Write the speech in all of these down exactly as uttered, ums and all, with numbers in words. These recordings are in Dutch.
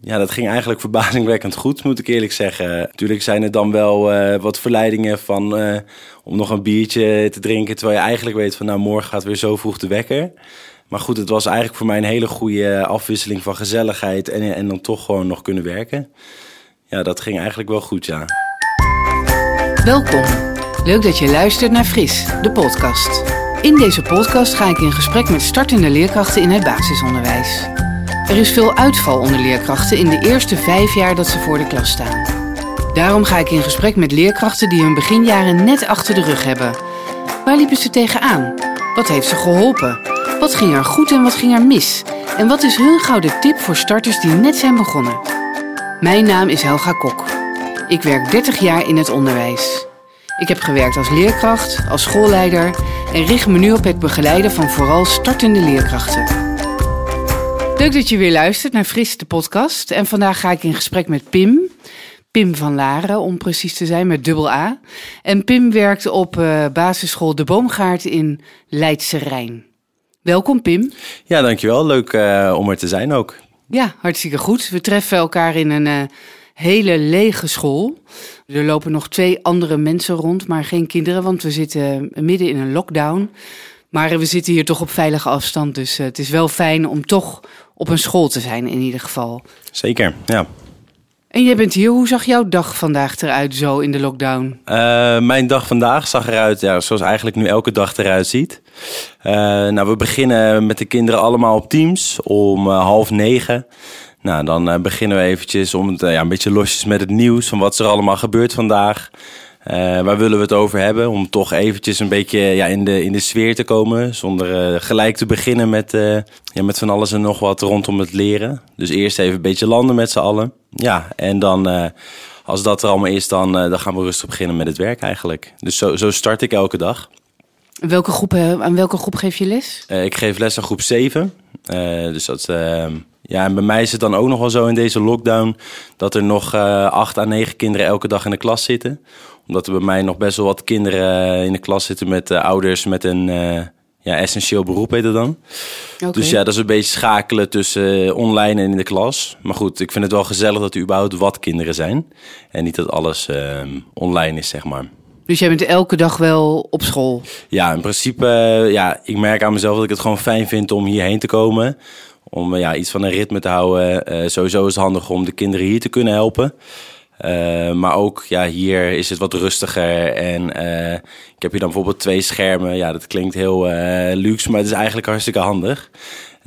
Ja, dat ging eigenlijk verbazingwekkend goed, moet ik eerlijk zeggen. Natuurlijk zijn er dan wel uh, wat verleidingen van uh, om nog een biertje te drinken, terwijl je eigenlijk weet van nou, morgen gaat weer zo vroeg de wekker. Maar goed, het was eigenlijk voor mij een hele goede afwisseling van gezelligheid en, en dan toch gewoon nog kunnen werken. Ja, dat ging eigenlijk wel goed, ja. Welkom. Leuk dat je luistert naar Fris, de podcast. In deze podcast ga ik in gesprek met startende leerkrachten in het basisonderwijs. Er is veel uitval onder leerkrachten in de eerste vijf jaar dat ze voor de klas staan. Daarom ga ik in gesprek met leerkrachten die hun beginjaren net achter de rug hebben. Waar liepen ze tegenaan? Wat heeft ze geholpen? Wat ging er goed en wat ging er mis? En wat is hun gouden tip voor starters die net zijn begonnen? Mijn naam is Helga Kok. Ik werk dertig jaar in het onderwijs. Ik heb gewerkt als leerkracht, als schoolleider en richt me nu op het begeleiden van vooral startende leerkrachten. Leuk dat je weer luistert naar Fris, de podcast. En vandaag ga ik in gesprek met Pim. Pim van Laren, om precies te zijn, met dubbel A. En Pim werkt op uh, basisschool De Boomgaard in Leidse Rijn. Welkom, Pim. Ja, dankjewel. Leuk uh, om er te zijn ook. Ja, hartstikke goed. We treffen elkaar in een uh, hele lege school. Er lopen nog twee andere mensen rond, maar geen kinderen, want we zitten midden in een lockdown. Maar we zitten hier toch op veilige afstand, dus het is wel fijn om toch op een school te zijn in ieder geval. Zeker, ja. En jij bent hier. Hoe zag jouw dag vandaag eruit zo in de lockdown? Uh, mijn dag vandaag zag eruit ja, zoals eigenlijk nu elke dag eruit ziet. Uh, nou, we beginnen met de kinderen allemaal op Teams om uh, half negen. Nou, dan uh, beginnen we eventjes om het, uh, ja, een beetje losjes met het nieuws van wat is er allemaal gebeurd vandaag. Uh, waar willen we het over hebben? Om toch eventjes een beetje ja, in, de, in de sfeer te komen. Zonder uh, gelijk te beginnen met, uh, ja, met van alles en nog wat rondom het leren. Dus eerst even een beetje landen met z'n allen. Ja, en dan uh, als dat er allemaal is, dan, uh, dan gaan we rustig beginnen met het werk eigenlijk. Dus zo, zo start ik elke dag. Welke groep, uh, aan welke groep geef je les? Uh, ik geef les aan groep zeven. Uh, dus dat... Uh, Ja, en bij mij is het dan ook nog wel zo in deze lockdown dat er nog uh, acht à negen kinderen elke dag in de klas zitten. Omdat er bij mij nog best wel wat kinderen in de klas zitten met uh, ouders met een uh, ja, essentieel beroep heet dat dan. Okay. Dus ja, dat is een beetje schakelen tussen uh, online en in de klas. Maar goed, ik vind het wel gezellig dat er überhaupt wat kinderen zijn. En niet dat alles uh, online is, zeg maar. Dus jij bent elke dag wel op school? Ja, in principe, uh, ja, ik merk aan mezelf dat ik het gewoon fijn vind om hierheen te komen. Om ja, iets van een ritme te houden. Uh, sowieso is het handig om de kinderen hier te kunnen helpen. Uh, maar ook ja, hier is het wat rustiger. En uh, ik heb hier dan bijvoorbeeld twee schermen. Ja, dat klinkt heel uh, luxe, maar het is eigenlijk hartstikke handig.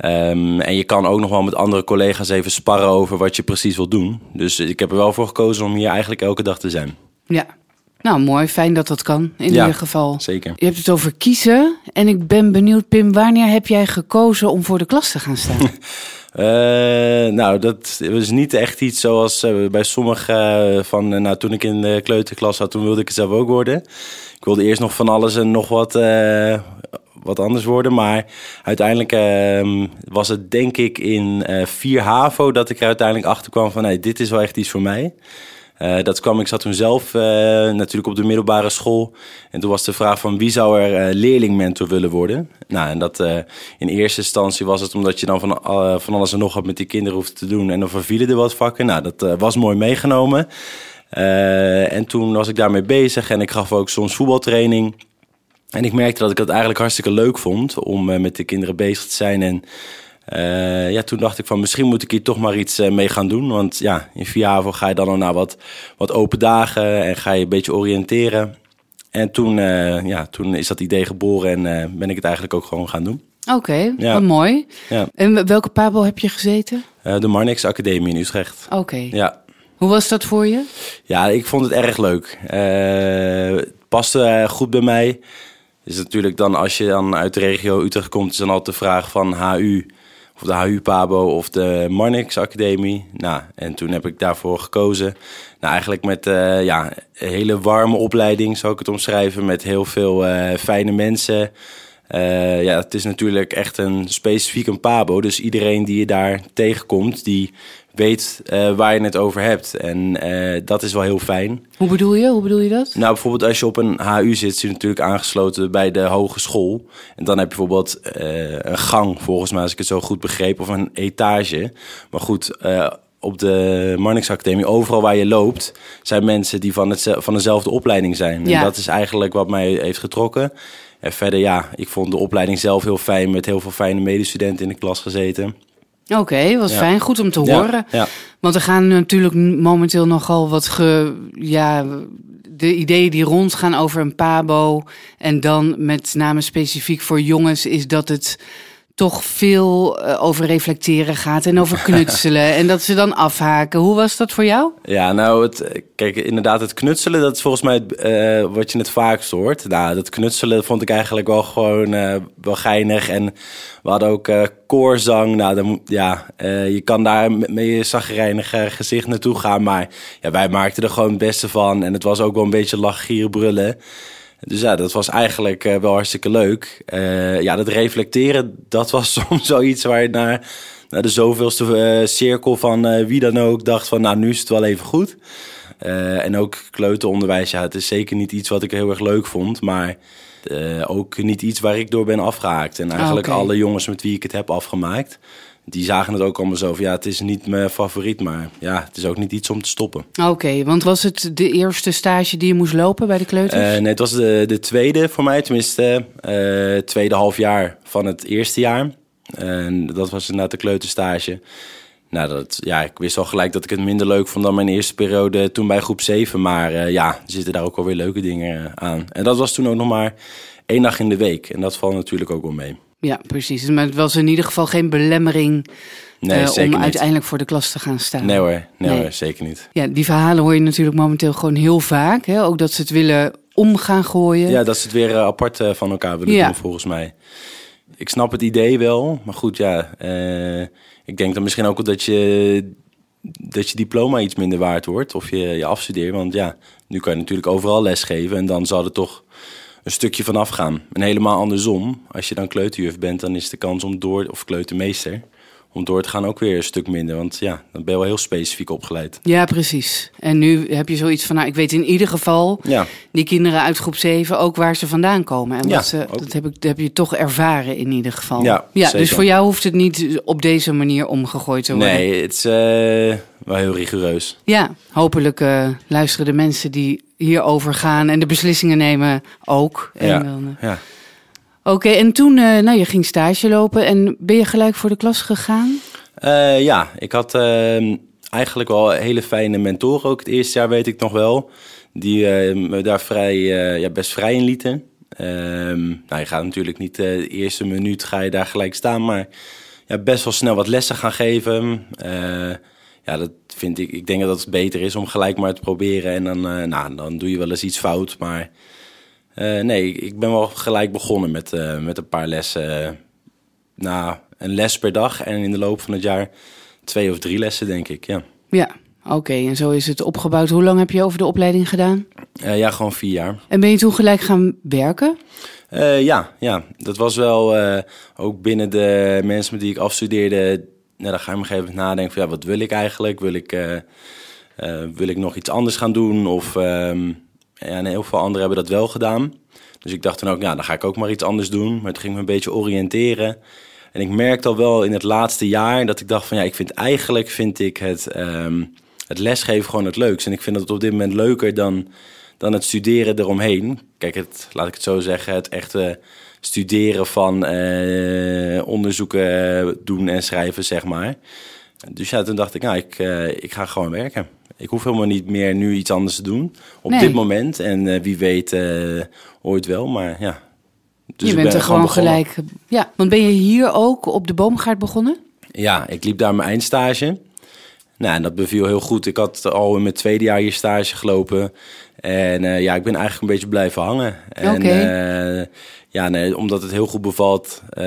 Um, en je kan ook nog wel met andere collega's even sparren over wat je precies wil doen. Dus ik heb er wel voor gekozen om hier eigenlijk elke dag te zijn. Ja. Nou, mooi. Fijn dat dat kan, in ja, ieder geval. Zeker. Je hebt het over kiezen. En ik ben benieuwd, Pim, wanneer heb jij gekozen om voor de klas te gaan staan? uh, nou, dat is niet echt iets zoals uh, bij sommigen uh, van... Uh, nou, toen ik in de kleuterklas zat, toen wilde ik het zelf ook worden. Ik wilde eerst nog van alles en nog wat, uh, wat anders worden. Maar uiteindelijk uh, was het denk ik in uh, vier HAVO dat ik er uiteindelijk achterkwam van... Hey, dit is wel echt iets voor mij. Uh, dat kwam, ik zat toen zelf uh, natuurlijk op de middelbare school. En toen was de vraag van wie zou er uh, leerlingmentor willen worden? Nou, en dat uh, in eerste instantie was het omdat je dan van, uh, van alles en nog wat met die kinderen hoefde te doen. En dan vervielen er wat vakken. Nou, dat uh, was mooi meegenomen. Uh, en toen was ik daarmee bezig en ik gaf ook soms voetbaltraining. En ik merkte dat ik dat eigenlijk hartstikke leuk vond om uh, met de kinderen bezig te zijn en... Uh, ja, toen dacht ik van misschien moet ik hier toch maar iets uh, mee gaan doen. Want ja, in VIAVO ga je dan al naar wat, wat open dagen en ga je een beetje oriënteren. En toen, uh, ja, toen is dat idee geboren en uh, ben ik het eigenlijk ook gewoon gaan doen. Oké, okay, ja. Wat mooi. Ja. En welke pabo heb je gezeten? Uh, de Marnix Academie in Utrecht. Oké. Okay. Ja. Hoe was dat voor je? Ja, ik vond het erg leuk. Uh, het paste goed bij mij. Dus natuurlijk dan als je dan uit de regio Utrecht komt is dan altijd de vraag van H U... of de H U-pabo of de Marnix Academie. Nou, en toen heb ik daarvoor gekozen. Nou, eigenlijk met uh, ja, een hele warme opleiding, zou ik het omschrijven. Met heel veel uh, fijne mensen. Uh, ja, het is natuurlijk echt een specifiek een pabo. Dus iedereen die je daar tegenkomt, die weet uh, waar je het over hebt. En uh, dat is wel heel fijn. Hoe bedoel je? Hoe bedoel je dat? Nou, bijvoorbeeld als je op een H U zit, zit je natuurlijk aangesloten bij de hogeschool. En dan heb je bijvoorbeeld uh, een gang, volgens mij, als ik het zo goed begreep, of een etage. Maar goed, uh, op de Marnix Academie, overal waar je loopt, zijn mensen die van, het, van dezelfde opleiding zijn. Ja. En dat is eigenlijk wat mij heeft getrokken. En verder, ja, ik vond de opleiding zelf heel fijn, met heel veel fijne medestudenten in de klas gezeten. Oké, okay, was ja. fijn. Goed om te horen. Ja, ja. Want er gaan natuurlijk momenteel nogal wat ge, ja, de ideeën die rondgaan over een pabo. En dan met name specifiek voor jongens is dat het toch veel over reflecteren gaat en over knutselen en dat ze dan afhaken. Hoe was dat voor jou? Ja, nou, het, kijk, inderdaad, het knutselen, dat is volgens mij uh, wat je het vaakst hoort. Nou, dat knutselen vond ik eigenlijk wel gewoon uh, wel geinig. En we hadden ook uh, koorzang. Nou, dan, ja, uh, je kan daar met je zagrijnige gezicht naartoe gaan, maar ja, wij maakten er gewoon het beste van. En het was ook wel een beetje lachgier brullen. Dus ja, dat was eigenlijk uh, wel hartstikke leuk. Uh, ja, dat reflecteren, dat was soms zoiets waar je naar, naar de zoveelste uh, cirkel van uh, wie dan ook dacht van, nou, nu is het wel even goed. Uh, en ook kleuteronderwijs, ja, het is zeker niet iets wat ik heel erg leuk vond, maar uh, ook niet iets waar ik door ben afgehaakt. En eigenlijk ah, okay. alle jongens met wie ik het heb afgemaakt, die zagen het ook allemaal zo van, ja, het is niet mijn favoriet, maar ja, het is ook niet iets om te stoppen. Oké, okay, want was het de eerste stage die je moest lopen bij de kleuters? Uh, nee, het was de, de tweede voor mij, tenminste, uh, tweede half jaar van het eerste jaar. En uh, dat was inderdaad de kleuterstage. Nou, dat, ja, ik wist al gelijk dat ik het minder leuk vond dan mijn eerste periode toen bij groep zeven. Maar uh, ja, er zitten daar ook alweer leuke dingen aan. En dat was toen ook nog maar één dag in de week. En dat valt natuurlijk ook wel mee. Ja, precies. Maar het was in ieder geval geen belemmering nee, uh, om niet. uiteindelijk voor de klas te gaan staan. Nee hoor, nee, nee. hoor, zeker niet. Ja, die verhalen hoor je natuurlijk momenteel gewoon heel vaak. Hè? Ook dat ze het willen om gaan gooien. Ja, dat ze het weer uh, apart uh, van elkaar willen ja. doen, volgens mij. Ik snap het idee wel, maar goed, ja. Uh, ik denk dan misschien ook dat je, dat je diploma iets minder waard wordt of je, je afstudeert. Want ja, nu kan je natuurlijk overal lesgeven en dan zal het toch een stukje vanaf gaan. En helemaal andersom, als je dan kleuterjuf bent, dan is de kans om door, of kleutermeester, om door te gaan ook weer een stuk minder. Want ja, dan ben je wel heel specifiek opgeleid. Ja, precies. En nu heb je zoiets van, nou, ik weet in ieder geval ja. die kinderen uit groep zeven ook waar ze vandaan komen. En ja, wat ze, dat, heb ik, dat heb je toch ervaren in ieder geval. Ja, ja, dus voor jou hoeft het niet op deze manier omgegooid te worden. Nee, het is uh, wel heel rigoureus. Ja, hopelijk uh, luisteren de mensen die hierover gaan en de beslissingen nemen ook. En ja, dan, uh, ja. Oké, okay, en toen, nou, je ging stage lopen en ben je gelijk voor de klas gegaan? Uh, ja, ik had uh, eigenlijk wel hele fijne mentoren ook het eerste jaar, weet ik nog wel. Die uh, me daar vrij, uh, ja, best vrij in lieten. Uh, nou, je gaat natuurlijk niet uh, de eerste minuut ga je daar gelijk staan, maar ja, best wel snel wat lessen gaan geven. Uh, ja, dat vind ik, ik denk dat het beter is om gelijk maar te proberen en dan, uh, nou, dan doe je wel eens iets fout, maar Uh, nee, ik ben wel gelijk begonnen met, uh, met een paar lessen. Uh, nou, een les per dag en in de loop van het jaar twee of drie lessen, denk ik. Ja, ja, oké. Okay. En zo is het opgebouwd. Hoe lang heb je over de opleiding gedaan? Uh, ja, gewoon vier jaar. En ben je toen gelijk gaan werken? Uh, ja, ja, dat was wel uh, ook binnen de mensen met die ik afstudeerde. Nou, dan ga je me even nadenken van, ja, wat wil ik eigenlijk? Wil ik, uh, uh, wil ik nog iets anders gaan doen of Um, ja, en heel veel anderen hebben dat wel gedaan. Dus ik dacht toen ook, ja, dan ga ik ook maar iets anders doen. Maar toen ging ik me een beetje oriënteren. En ik merkte al wel in het laatste jaar dat ik dacht van, ja, ik vind eigenlijk vind ik het, um, het lesgeven gewoon het leukst. En ik vind dat op dit moment leuker dan, dan het studeren eromheen. Kijk, het, laat ik het zo zeggen, het echte studeren van uh, onderzoeken doen en schrijven, zeg maar. Dus ja, toen dacht ik, nou, ik, uh, ik ga gewoon werken. Ik hoef helemaal niet meer nu iets anders te doen op nee. dit moment. En uh, wie weet uh, ooit wel, maar ja. Dus je bent ben er gewoon begonnen. Gelijk. Ja, want ben je hier ook op de Boomgaard begonnen? Ja, ik liep daar mijn eindstage. Nou, en dat beviel heel goed. Ik had al in mijn tweede jaar hier stage gelopen. En uh, ja, ik ben eigenlijk een beetje blijven hangen. En okay. uh, ja, nee, omdat het heel goed bevalt, Uh,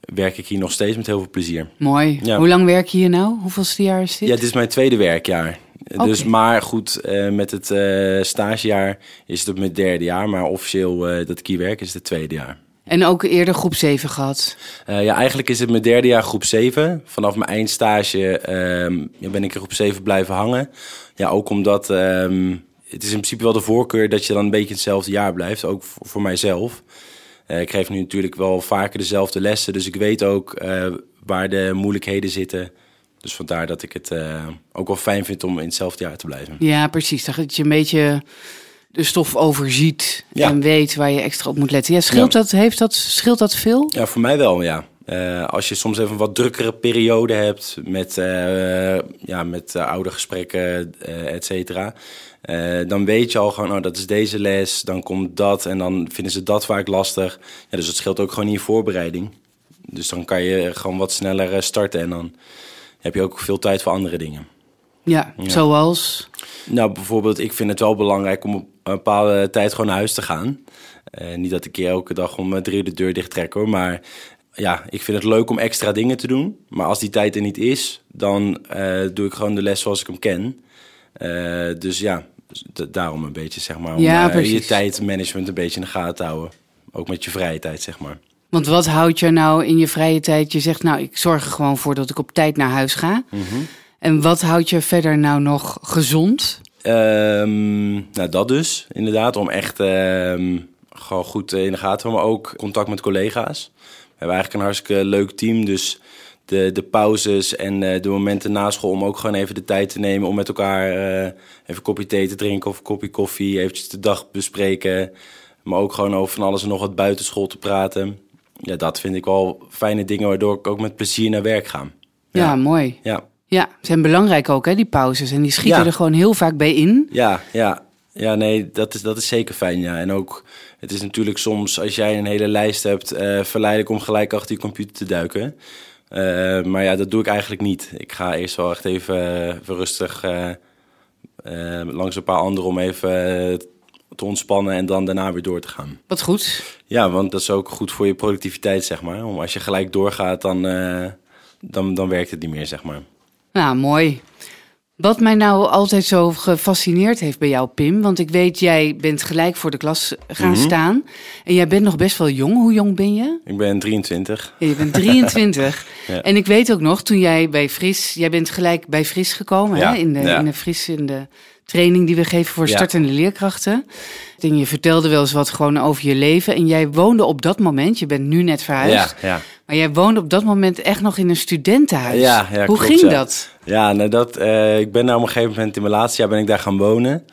werk ik hier nog steeds met heel veel plezier. Mooi. Ja. Hoe lang werk je hier nou? Hoeveelste jaar is dit? Ja, dit is mijn tweede werkjaar. Okay. Dus maar goed, uh, met het uh, stagejaar is het op mijn derde jaar. Maar officieel uh, dat ik hier werk is het tweede jaar. En ook eerder groep zeven gehad? Uh, ja, eigenlijk is het mijn derde jaar groep zeven. Vanaf mijn eindstage uh, ben ik in groep zeven blijven hangen. Ja, ook omdat uh, het is in principe wel de voorkeur dat je dan een beetje hetzelfde jaar blijft. Ook voor, voor mijzelf. Uh, ik geef nu natuurlijk wel vaker dezelfde lessen. Dus ik weet ook uh, waar de moeilijkheden zitten. Dus vandaar dat ik het uh, ook wel fijn vind om in hetzelfde jaar te blijven. Ja, precies. Dat je een beetje de stof overziet ja. en weet waar je extra op moet letten. Ja, scheelt, ja. Dat, heeft dat, scheelt dat veel? Ja, voor mij wel, ja. Uh, als je soms even een wat drukkere periode hebt met, uh, ja, met uh, oude gesprekken, uh, et cetera. Uh, dan weet je al gewoon, oh, dat is deze les, dan komt dat en dan vinden ze dat vaak lastig. Ja, dus het scheelt ook gewoon in je voorbereiding. Dus dan kan je gewoon wat sneller starten en dan heb je ook veel tijd voor andere dingen. Ja, ja. Zoals? Nou, bijvoorbeeld, ik vind het wel belangrijk om op een bepaalde tijd gewoon naar huis te gaan. Uh, niet dat ik hier elke dag om drie uur de deur dicht trek, hoor, maar... Ja, ik vind het leuk om extra dingen te doen. Maar als die tijd er niet is, dan uh, doe ik gewoon de les zoals ik hem ken. Uh, dus ja, d- daarom een beetje, zeg maar. Om ja, uh, je tijdmanagement een beetje in de gaten te houden. Ook met je vrije tijd, zeg maar. Want wat houdt je nou in je vrije tijd? Je zegt, nou, ik zorg er gewoon voor dat ik op tijd naar huis ga. Mm-hmm. En wat houdt je verder nou nog gezond? Um, nou, dat dus, inderdaad. Om echt um, gewoon goed in de gaten te houden. Maar ook contact met collega's. We hebben eigenlijk een hartstikke leuk team, dus de, de pauzes en de momenten na school... om ook gewoon even de tijd te nemen om met elkaar uh, even een kopje thee te drinken... of een kopje koffie, eventjes de dag bespreken. Maar ook gewoon over van alles en nog wat buitenschool te praten. Ja, dat vind ik wel fijne dingen waardoor ik ook met plezier naar werk ga. Ja, ja mooi. Ja. Ja, zijn belangrijk ook, hè, die pauzes. En die schieten ja. er gewoon heel vaak bij in. Ja, ja. Ja, nee, dat is, dat is zeker fijn, ja. En ook, het is natuurlijk soms, als jij een hele lijst hebt... Uh, verleidelijk om gelijk achter je computer te duiken. Uh, maar ja, dat doe ik eigenlijk niet. Ik ga eerst wel echt even, even rustig uh, uh, langs een paar anderen... om even uh, te ontspannen en dan daarna weer door te gaan. Wat goed. Ja, want dat is ook goed voor je productiviteit, zeg maar. Om, als je gelijk doorgaat, dan, uh, dan, dan werkt het niet meer, zeg maar. Nou, mooi. Wat mij nou altijd zo gefascineerd heeft bij jou, Pim... want ik weet, jij bent gelijk voor de klas gaan mm-hmm. staan... en jij bent nog best wel jong. Hoe jong ben je? Ik ben drieëntwintig. Ja, je bent drieëntwintig. Ja. En ik weet ook nog, toen jij bij Fris... jij bent gelijk bij Fris gekomen, ja. hè? In de, ja. in de Fris, in de training die we geven voor ja. startende leerkrachten. En je vertelde wel eens wat gewoon over je leven... en jij woonde op dat moment, je bent nu net verhuisd... Ja, ja. Maar jij woonde op dat moment echt nog in een studentenhuis. Ja, ja, hoe klopt, ging ja. dat? Ja, nou dat, uh, ik ben nou op een gegeven moment in mijn laatste jaar ben ik daar gaan wonen.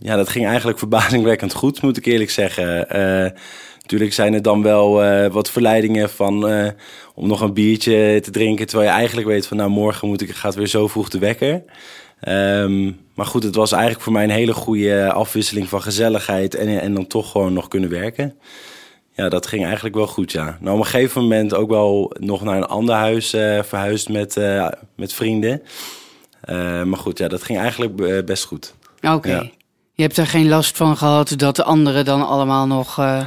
Ja, dat ging eigenlijk verbazingwekkend goed, moet ik eerlijk zeggen. Uh, natuurlijk zijn er dan wel uh, wat verleidingen van uh, om nog een biertje te drinken... terwijl je eigenlijk weet van nou morgen moet ik, gaat weer zo vroeg de wekker. Um, maar goed, het was eigenlijk voor mij een hele goede afwisseling van gezelligheid... en, en dan toch gewoon nog kunnen werken. Ja, dat ging eigenlijk wel goed, ja. Nou, op een gegeven moment ook wel nog naar een ander huis uh, verhuisd met, uh, met vrienden. Uh, maar goed, ja, dat ging eigenlijk uh, best goed. Oké. Okay. Ja. Je hebt er geen last van gehad dat de anderen dan allemaal nog... Uh,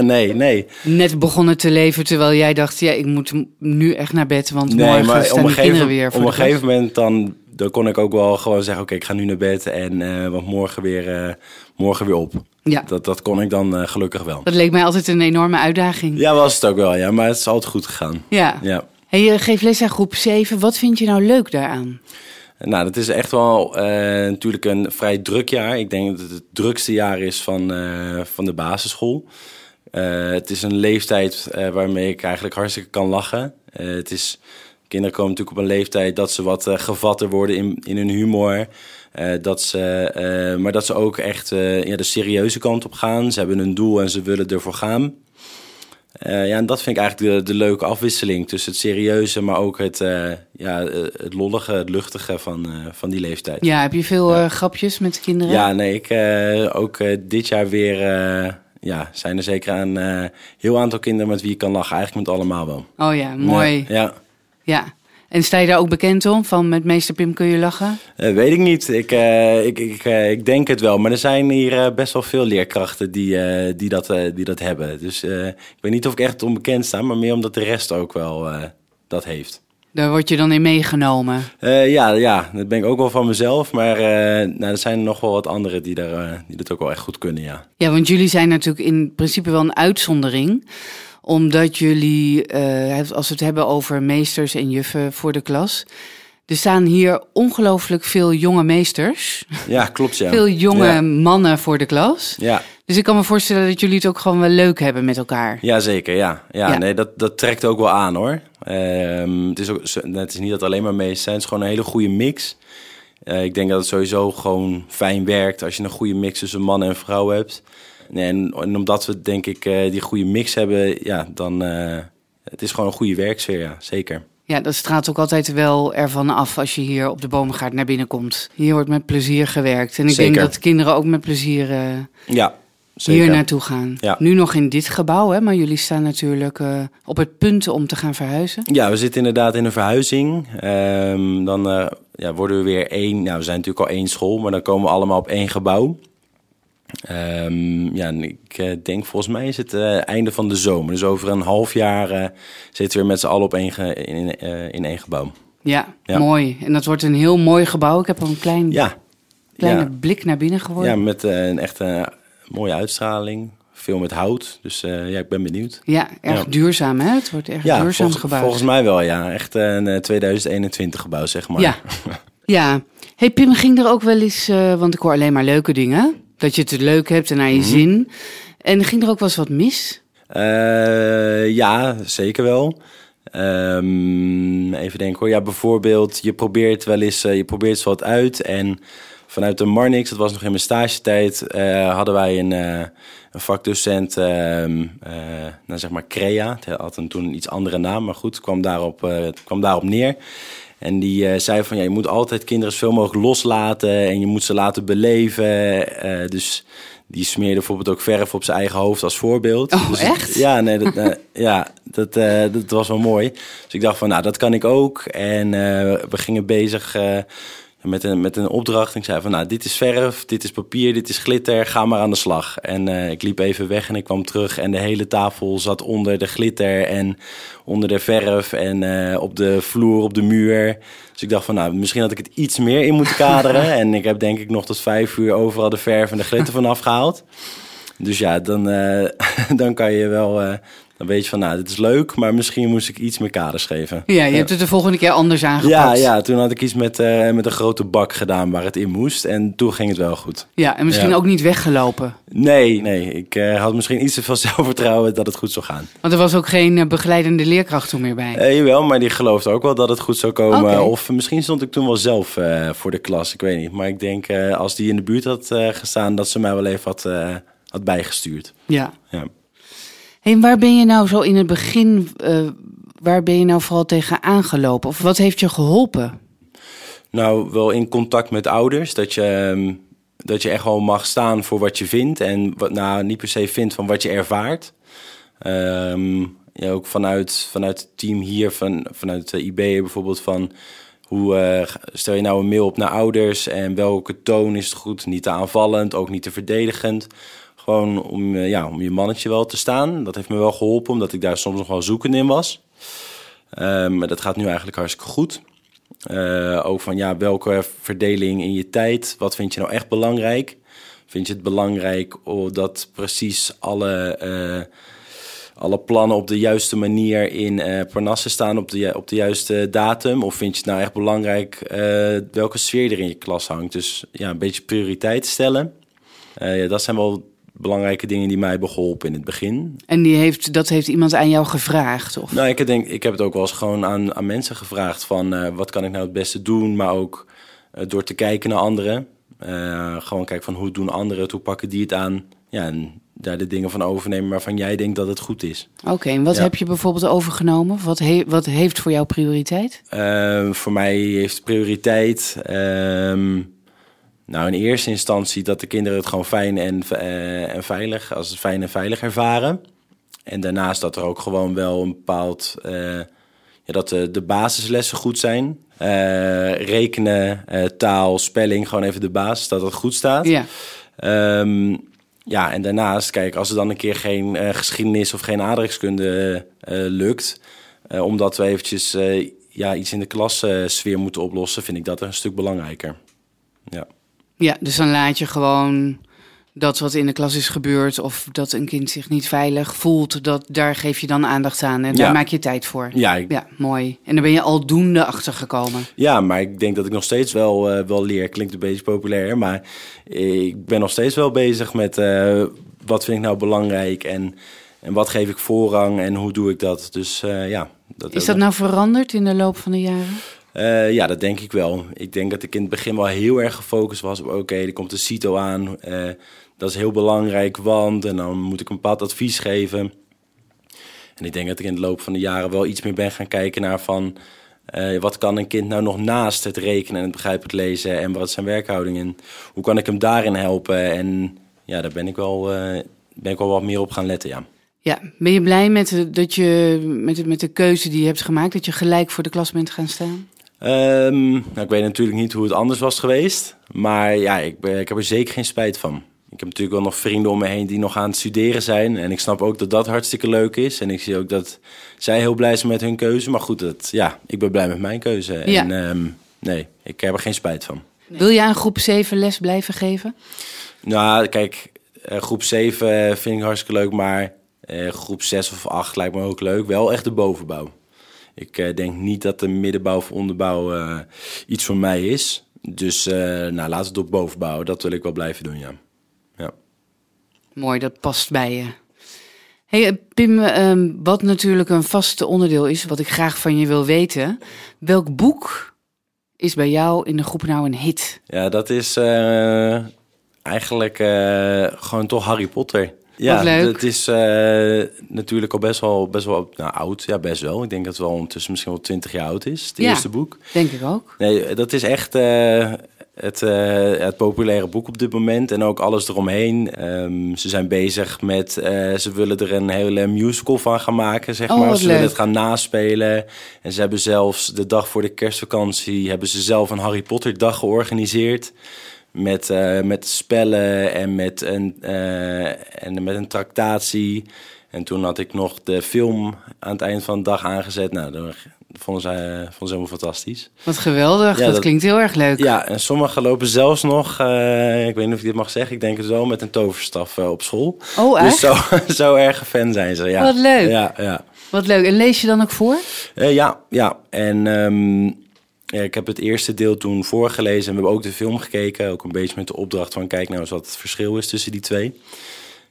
nee, nee. Net begonnen te leven, terwijl jij dacht... ja, ik moet nu echt naar bed, want nee, morgen maar staan op een gegeven, kinderen weer voor op een gegeven klas. moment dan... Dan kon ik ook wel gewoon zeggen, oké, okay, ik ga nu naar bed en uh, want morgen weer, uh, morgen weer op. Ja. Dat, dat kon ik dan uh, gelukkig wel. Dat leek mij altijd een enorme uitdaging. Ja, was het ook wel, ja, maar het is altijd goed gegaan. Ja. Ja. Hey, je geeft les aan groep zeven. Wat vind je nou leuk daaraan? Nou, dat is echt wel uh, natuurlijk een vrij druk jaar. Ik denk dat het het drukste jaar is van, uh, van de basisschool. Uh, het is een leeftijd uh, waarmee ik eigenlijk hartstikke kan lachen. Uh, het is... Kinderen komen natuurlijk op een leeftijd dat ze wat uh, gevatter worden in, in hun humor. Uh, dat ze, uh, maar dat ze ook echt uh, ja, de serieuze kant op gaan. Ze hebben een doel en ze willen ervoor gaan. Uh, ja, en dat vind ik eigenlijk de, de leuke afwisseling tussen het serieuze... maar ook het, uh, ja, het lollige, het luchtige van, uh, van die leeftijd. Ja, heb je veel ja. uh, grapjes met kinderen? Ja, nee, ik, uh, ook uh, dit jaar weer... Uh, Ja, zijn er zeker een uh, heel aantal kinderen met wie je kan lachen. Eigenlijk met allemaal wel. Oh ja, mooi. Ja. ja. Ja, en sta je daar ook bekend om? Van met meester Pim kun je lachen? Uh, weet ik niet. Ik, uh, ik, ik, uh, ik denk het wel. Maar er zijn hier uh, best wel veel leerkrachten die, uh, die, dat, uh, die dat hebben. Dus uh, ik weet niet of ik echt onbekend sta, maar meer omdat de rest ook wel uh, dat heeft. Daar word je dan in meegenomen? Uh, ja, ja, dat ben ik ook wel van mezelf. Maar uh, nou, er zijn nog wel wat anderen die, daar, uh, die dat ook wel echt goed kunnen, ja. Ja, want jullie zijn natuurlijk in principe wel een uitzondering... Omdat jullie, uh, als we het hebben over meesters en juffen voor de klas... Er staan hier ongelooflijk veel jonge meesters. Ja, klopt. Ja. Veel jonge ja. mannen voor de klas. Ja. Dus ik kan me voorstellen dat jullie het ook gewoon wel leuk hebben met elkaar. Jazeker, ja. Ja, ja. Nee, dat, dat trekt ook wel aan, hoor. Um, het, is ook, het is niet dat alleen maar meesters zijn. Het is gewoon een hele goede mix. Uh, ik denk dat het sowieso gewoon fijn werkt als je een goede mix tussen mannen en vrouwen hebt. Nee, en, en omdat we, denk ik, uh, die goede mix hebben, ja, dan... Uh, het is gewoon een goede werksfeer, ja, zeker. Ja, dat straalt ook altijd wel ervan af als je hier op de Boomgaard naar binnen komt. Hier wordt met plezier gewerkt. En ik zeker. denk dat kinderen ook met plezier uh, ja, zeker. hier naartoe gaan. Ja. Nu nog in dit gebouw, hè, maar jullie staan natuurlijk uh, op het punt om te gaan verhuizen. Ja, we zitten inderdaad in een verhuizing. Um, dan uh, ja, worden we weer één... Nou, we zijn natuurlijk al één school, maar dan komen we allemaal op één gebouw. Um, ja, ik uh, denk volgens mij is het uh, einde van de zomer. Dus over een half jaar uh, zitten we weer met z'n allen op één ge- in, uh, in één gebouw. Ja, ja, mooi. En dat wordt een heel mooi gebouw. Ik heb een klein, ja. kleine ja. blik naar binnen geworden. Ja, met uh, een echt uh, mooie uitstraling. Veel met hout. Dus uh, ja, ik ben benieuwd. Ja, erg ja. duurzaam, hè? Het wordt erg ja, duurzaam volgens, gebouwd. Volgens mij wel, ja. Echt een uh, tweeduizend eenentwintig gebouw, zeg maar. Ja. ja. Hey Pim, ging er ook wel eens... Uh, want ik hoor alleen maar leuke dingen... Dat je het leuk hebt en naar je mm-hmm. zin. En ging er ook wel eens wat mis? Uh, ja, zeker wel. Um, even denken hoor. Ja, bijvoorbeeld, je probeert wel eens uh, je probeert wat uit. En vanuit de Marnix, dat was nog in mijn stagetijd, uh, hadden wij een, uh, een vakdocent, uh, uh, nou zeg maar Crea. Het had een, toen een iets andere naam, maar goed, kwam daarop, uh, kwam daarop neer. En die uh, zei van, ja, je moet altijd kinderen zoveel mogelijk loslaten en je moet ze laten beleven. Uh, dus die smeerde bijvoorbeeld ook verf op zijn eigen hoofd als voorbeeld. Oh, dus echt? Het, ja, nee, dat, uh, ja dat, uh, dat was wel mooi. Dus ik dacht van, nou, dat kan ik ook. En uh, we gingen bezig uh, met, een, met een opdracht. En ik zei van, nou, dit is verf, dit is papier, dit is glitter, ga maar aan de slag. En uh, ik liep even weg en ik kwam terug en de hele tafel zat onder de glitter en... onder de verf en uh, op de vloer, op de muur. Dus ik dacht van, nou, misschien had ik het iets meer in moeten kaderen. En ik heb denk ik nog tot vijf uur overal de verf en de glitter vanaf gehaald. Dus ja, dan, uh, dan kan je wel... Uh, dan weet je van, nou, dit is leuk, maar misschien moest ik iets meer kaders geven. Ja, je hebt het de volgende keer anders aangepakt. Ja, ja, toen had ik iets met, uh, met een grote bak gedaan waar het in moest. En toen ging het wel goed. Ja, en misschien ja. ook niet weggelopen. Nee, nee. Ik uh, had misschien iets te veel zelfvertrouwen dat het goed zou gaan. Want er was ook geen uh, begeleidende leerkracht toen meer bij. Uh, jawel, maar die geloofde ook wel dat het goed zou komen. Okay. Of misschien stond ik toen wel zelf uh, voor de klas, ik weet niet. Maar ik denk, uh, als die in de buurt had uh, gestaan, dat ze mij wel even had, uh, had bijgestuurd. Ja. Ja. Hey, waar ben je nou zo in het begin, uh, waar ben je nou vooral tegen aangelopen? Of wat heeft je geholpen? Nou, wel in contact met ouders. Dat je, dat je echt wel mag staan voor wat je vindt. En wat, nou, niet per se vindt van wat je ervaart. Um, ja, ook vanuit, vanuit het team hier, van, vanuit de I B bijvoorbeeld van... Hoe uh, stel je nou een mail op naar ouders en welke toon is het goed? Niet te aanvallend, ook niet te verdedigend. Gewoon om, ja, om je mannetje wel te staan. Dat heeft me wel geholpen, omdat ik daar soms nog wel zoekend in was. Uh, maar dat gaat nu eigenlijk hartstikke goed. Uh, ook van, ja, welke verdeling in je tijd? Wat vind je nou echt belangrijk? Vind je het belangrijk dat precies alle, uh, alle plannen op de juiste manier in uh, Parnassen staan, op de, ju- op de juiste datum? Of vind je het nou echt belangrijk uh, welke sfeer er in je klas hangt? Dus ja, een beetje prioriteit stellen. Uh, ja, dat zijn wel... belangrijke dingen die mij hebben geholpen in het begin. En die heeft, dat heeft iemand aan jou gevraagd? Of? Nou, ik denk, ik heb het ook wel eens gewoon aan, aan mensen gevraagd van uh, wat kan ik nou het beste doen, maar ook uh, door te kijken naar anderen. Uh, gewoon kijken van hoe doen anderen het, hoe pakken die het aan? Ja, en daar de dingen van overnemen waarvan jij denkt dat het goed is. Oké, okay, en wat ja. heb je bijvoorbeeld overgenomen? Wat, he- wat heeft voor jou prioriteit? Uh, voor mij heeft prioriteit... Uh, Nou, in eerste instantie dat de kinderen het gewoon fijn en, uh, en veilig, als het fijn en veilig ervaren. En daarnaast dat er ook gewoon wel een bepaald, uh, ja, dat de, de basislessen goed zijn. Uh, rekenen, uh, taal, spelling, gewoon even de basis, dat het goed staat. Ja. Um, ja, en daarnaast, kijk, als er dan een keer geen uh, geschiedenis of geen aardrijkskunde uh, lukt, uh, omdat we eventjes uh, ja, iets in de klassfeer moeten oplossen, vind ik dat een stuk belangrijker. Ja. Ja, dus dan laat je gewoon dat wat in de klas is gebeurd of dat een kind zich niet veilig voelt, dat, daar geef je dan aandacht aan en daar ja. maak je tijd voor. Ja, ik... ja, mooi. En daar ben je aldoende achter gekomen. Ja, maar ik denk dat ik nog steeds wel, uh, wel leer. Klinkt een beetje populair, maar ik ben nog steeds wel bezig met uh, wat vind ik nou belangrijk en, en wat geef ik voorrang en hoe doe ik dat. Dus uh, ja. Dat is dat nou veranderd in de loop van de jaren? Uh, ja, dat denk ik wel. Ik denk dat ik in het begin wel heel erg gefocust was op... oké, okay, er komt de CITO aan, uh, dat is heel belangrijk, want... en dan moet ik een bepaald advies geven. En ik denk dat ik in de loop van de jaren wel iets meer ben gaan kijken naar van... Uh, wat kan een kind nou nog naast het rekenen en het begrijpelijk lezen... en wat zijn werkhoudingen? Hoe kan ik hem daarin helpen? En ja, daar ben ik wel, uh, ben ik wel wat meer op gaan letten, ja. Ja, ben je blij met, dat je, met, met de keuze die je hebt gemaakt... dat je gelijk voor de klas bent gaan staan? Um, nou, ik weet natuurlijk niet hoe het anders was geweest. Maar ja, ik, ik heb er zeker geen spijt van. Ik heb natuurlijk wel nog vrienden om me heen die nog aan het studeren zijn. En ik snap ook dat dat hartstikke leuk is. En ik zie ook dat zij heel blij zijn met hun keuze. Maar goed, dat, ja, ik ben blij met mijn keuze. Ja. En um, nee, ik heb er geen spijt van. Nee. Wil je aan groep zeven les blijven geven? Nou, kijk, groep zeven vind ik hartstikke leuk. Maar uh, groep zes of acht lijkt me ook leuk. Wel echt de bovenbouw. Ik denk niet dat de middenbouw of onderbouw uh, iets voor mij is. Dus uh, nou, laten we het op bovenbouw. Dat wil ik wel blijven doen, ja. ja. Mooi, dat past bij je. Hey, Pim, um, wat natuurlijk een vast onderdeel is, wat ik graag van je wil weten. Welk boek is bij jou in de groep nou een hit? Ja, dat is uh, eigenlijk uh, gewoon toch Harry Potter. Ja, het is uh, natuurlijk al best wel, best wel nou, oud. Ja, best wel. Ik denk dat het wel ondertussen misschien wel twintig jaar oud is. Het ja, eerste boek. Denk ik ook. Nee, dat is echt uh, het, uh, het populaire boek op dit moment. En ook alles eromheen. Um, ze zijn bezig met... Uh, ze willen er een hele musical van gaan maken, zeg oh, maar. Ze leuk. willen het gaan naspelen. En ze hebben zelfs de dag voor de kerstvakantie... hebben ze zelf een Harry Potter dag georganiseerd... Met, uh, met spellen en met een, uh, en met een tractatie. En toen had ik nog de film aan het eind van de dag aangezet. Nou, dat vonden ze, uh, vonden ze helemaal fantastisch. Wat geweldig, ja, dat, dat klinkt heel erg leuk. Ja, en sommigen lopen zelfs nog, uh, ik weet niet of ik dit mag zeggen... ik denk het wel, met een toverstaf uh, op school. Oh, echt? Dus zo, zo erg een fan zijn ze, ja. Wat leuk. Ja, ja. Wat leuk. En lees je dan ook voor? Uh, ja, ja. En... Um, Ja, ik heb het eerste deel toen voorgelezen en we hebben ook de film gekeken. Ook een beetje met de opdracht van kijk nou eens wat het verschil is tussen die twee.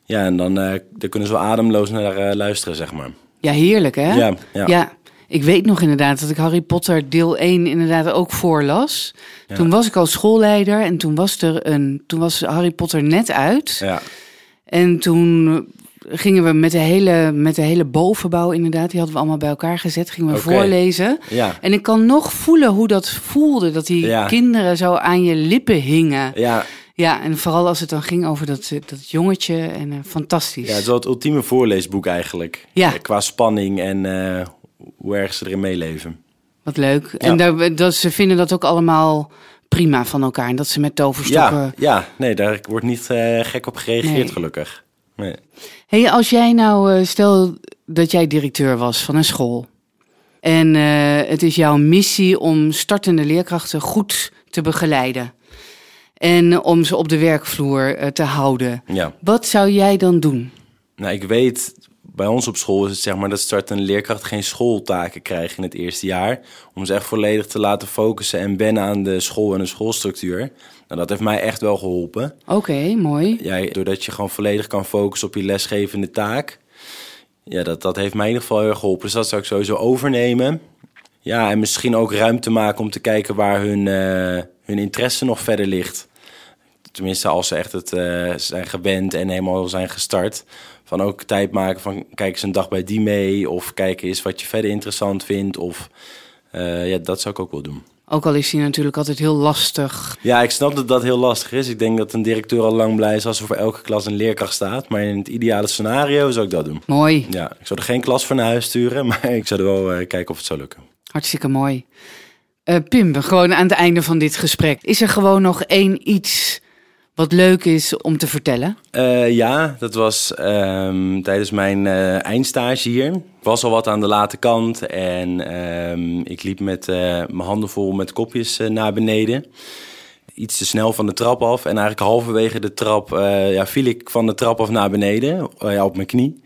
Ja, en dan, uh, dan kunnen ze wel ademloos naar uh, luisteren, zeg maar. Ja, heerlijk hè? Ja, ja. ja, ik weet nog inderdaad dat ik Harry Potter deel één inderdaad ook voorlas. Ja. Toen was ik al schoolleider en toen was, er een, toen was Harry Potter net uit. Ja. En toen... gingen we met de hele, met de hele bovenbouw inderdaad... die hadden we allemaal bij elkaar gezet, gingen we okay. voorlezen. Ja. En ik kan nog voelen hoe dat voelde... dat die ja. kinderen zo aan je lippen hingen. Ja. Ja, en vooral als het dan ging over dat, dat jongetje. En uh, fantastisch. Ja, het was het ultieme voorleesboek eigenlijk. Ja. Ja, qua spanning en uh, hoe erg ze erin meeleven. Wat leuk. Ja. En daar, dat, ze vinden dat ook allemaal... prima van elkaar. En dat ze met toverstokken... Ja, ja. nee, daar wordt niet uh, gek op gereageerd nee. gelukkig. Nee. Hey, als jij nou, stel dat jij directeur was van een school en uh, het is jouw missie om startende leerkrachten goed te begeleiden en om ze op de werkvloer uh, te houden. Ja. Wat zou jij dan doen? Nou, ik weet, bij ons op school is het zeg maar dat startende leerkrachten geen schooltaken krijgen in het eerste jaar. Om ze echt volledig te laten focussen en wennen aan de school en de schoolstructuur. Nou, dat heeft mij echt wel geholpen. Oké, okay, mooi. Ja, doordat je gewoon volledig kan focussen op je lesgevende taak. Ja, dat, dat heeft mij in ieder geval heel erg geholpen. Dus dat zou ik sowieso overnemen. Ja, en misschien ook ruimte maken om te kijken waar hun, uh, hun interesse nog verder ligt. Tenminste, als ze echt het uh, zijn gewend en helemaal zijn gestart. Van ook tijd maken van kijk eens een dag bij die mee. Of kijk eens wat je verder interessant vindt. Of uh, ja, dat zou ik ook wel doen. Ook al is hij natuurlijk altijd heel lastig. Ja, ik snap dat dat heel lastig is. Ik denk dat een directeur al lang blij is als er voor elke klas een leerkracht staat. Maar in het ideale scenario zou ik dat doen. Mooi. Ja, ik zou er geen klas voor naar huis sturen, maar ik zou er wel uh, kijken of het zou lukken. Hartstikke mooi. Uh, Pim, gewoon aan het einde van dit gesprek. Is er gewoon nog één iets wat leuk is om te vertellen? Uh, ja, dat was um, tijdens mijn uh, eindstage hier. Ik was al wat aan de late kant en um, ik liep met uh, mijn handen vol met kopjes uh, naar beneden. iets te snel van de trap af. En eigenlijk halverwege de trap uh, ja, viel ik van de trap af naar beneden, uh, ja, op mijn knie.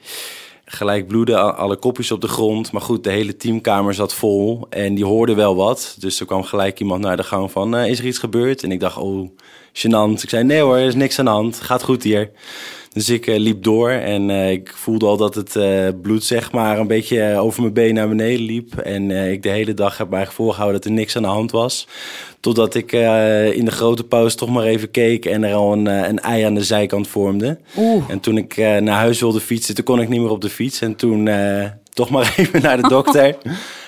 Gelijk bloeden, alle kopjes op de grond. Maar goed, de hele teamkamer zat vol en die hoorde wel wat. Dus er kwam gelijk iemand naar de gang van, uh, is er iets gebeurd? En ik dacht, oh, gênant. Ik zei, nee hoor, er is niks aan de hand. Gaat goed hier. Dus ik uh, liep door en uh, ik voelde al dat het uh, bloed zeg maar een beetje uh, over mijn been naar beneden liep. En uh, ik de hele dag heb me eigenlijk voorgehouden dat er niks aan de hand was. Totdat ik uh, in de grote pauze toch maar even keek en er al een, uh, een ei aan de zijkant vormde. Oeh. En toen ik uh, naar huis wilde fietsen, toen kon ik niet meer op de fiets. En toen uh, toch maar even naar de dokter.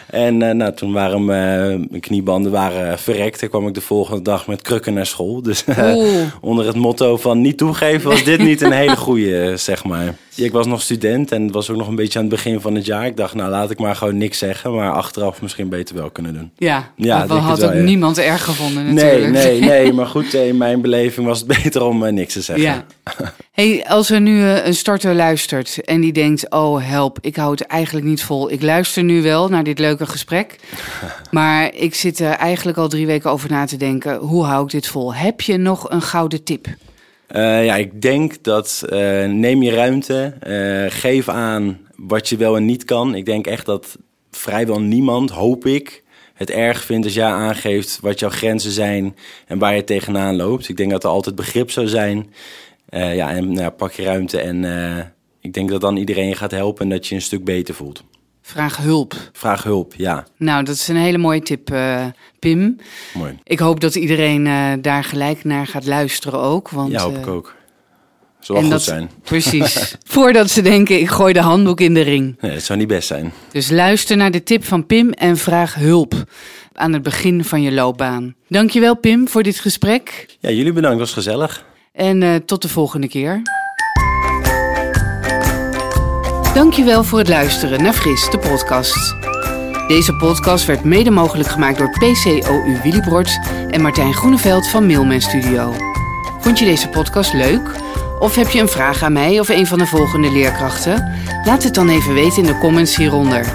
En uh, nou, toen waren mijn uh, kniebanden waren verrekt. En kwam ik de volgende dag met krukken naar school. Dus uh, onder het motto van niet toegeven was dit niet een hele goeie, zeg maar. Ik was nog student en was ook nog een beetje aan het begin van het jaar. Ik dacht, nou, laat ik maar gewoon niks zeggen. Maar achteraf misschien beter wel kunnen doen. Ja, ja dat had ook ja. niemand erg gevonden natuurlijk. Nee, nee, nee. Maar goed, in mijn beleving was het beter om uh, niks te zeggen. Ja. Hey, als er nu een starter luistert en die denkt, oh help, ik hou het eigenlijk niet vol. Ik luister nu wel naar dit leuke gesprek, maar ik zit er eigenlijk al drie weken over na te denken. Hoe hou ik dit vol? Heb je nog een gouden tip? Uh, ja, ik denk dat uh, neem je ruimte, uh, geef aan wat je wel en niet kan. Ik denk echt dat vrijwel niemand, hoop ik, het erg vindt als jij aangeeft wat jouw grenzen zijn en waar je tegenaan loopt. Ik denk dat er altijd begrip zou zijn. Uh, ja, en nou, pak je ruimte en uh, ik denk dat dan iedereen je gaat helpen en dat je een stuk beter voelt. Vraag hulp. Vraag hulp, ja. Nou, dat is een hele mooie tip, uh, Pim. Mooi. Ik hoop dat iedereen uh, daar gelijk naar gaat luisteren ook. Want, ja, hoop uh, ik ook. Het zal wel goed dat, zijn. Precies. Voordat ze denken, ik gooi de handdoek in de ring. Nee, dat zou niet best zijn. Dus luister naar de tip van Pim en vraag hulp aan het begin van je loopbaan. Dankjewel, Pim, voor dit gesprek. Ja, jullie bedankt. Het was gezellig. En uh, tot de volgende keer. Dankjewel voor het luisteren naar Fris, de podcast. Deze podcast werd mede mogelijk gemaakt door P C O U Willibrord en Martijn Groeneveld van Mailman Studio. Vond je deze podcast leuk? Of heb je een vraag aan mij of een van de volgende leerkrachten? Laat het dan even weten in de comments hieronder.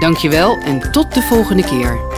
Dankjewel en tot de volgende keer.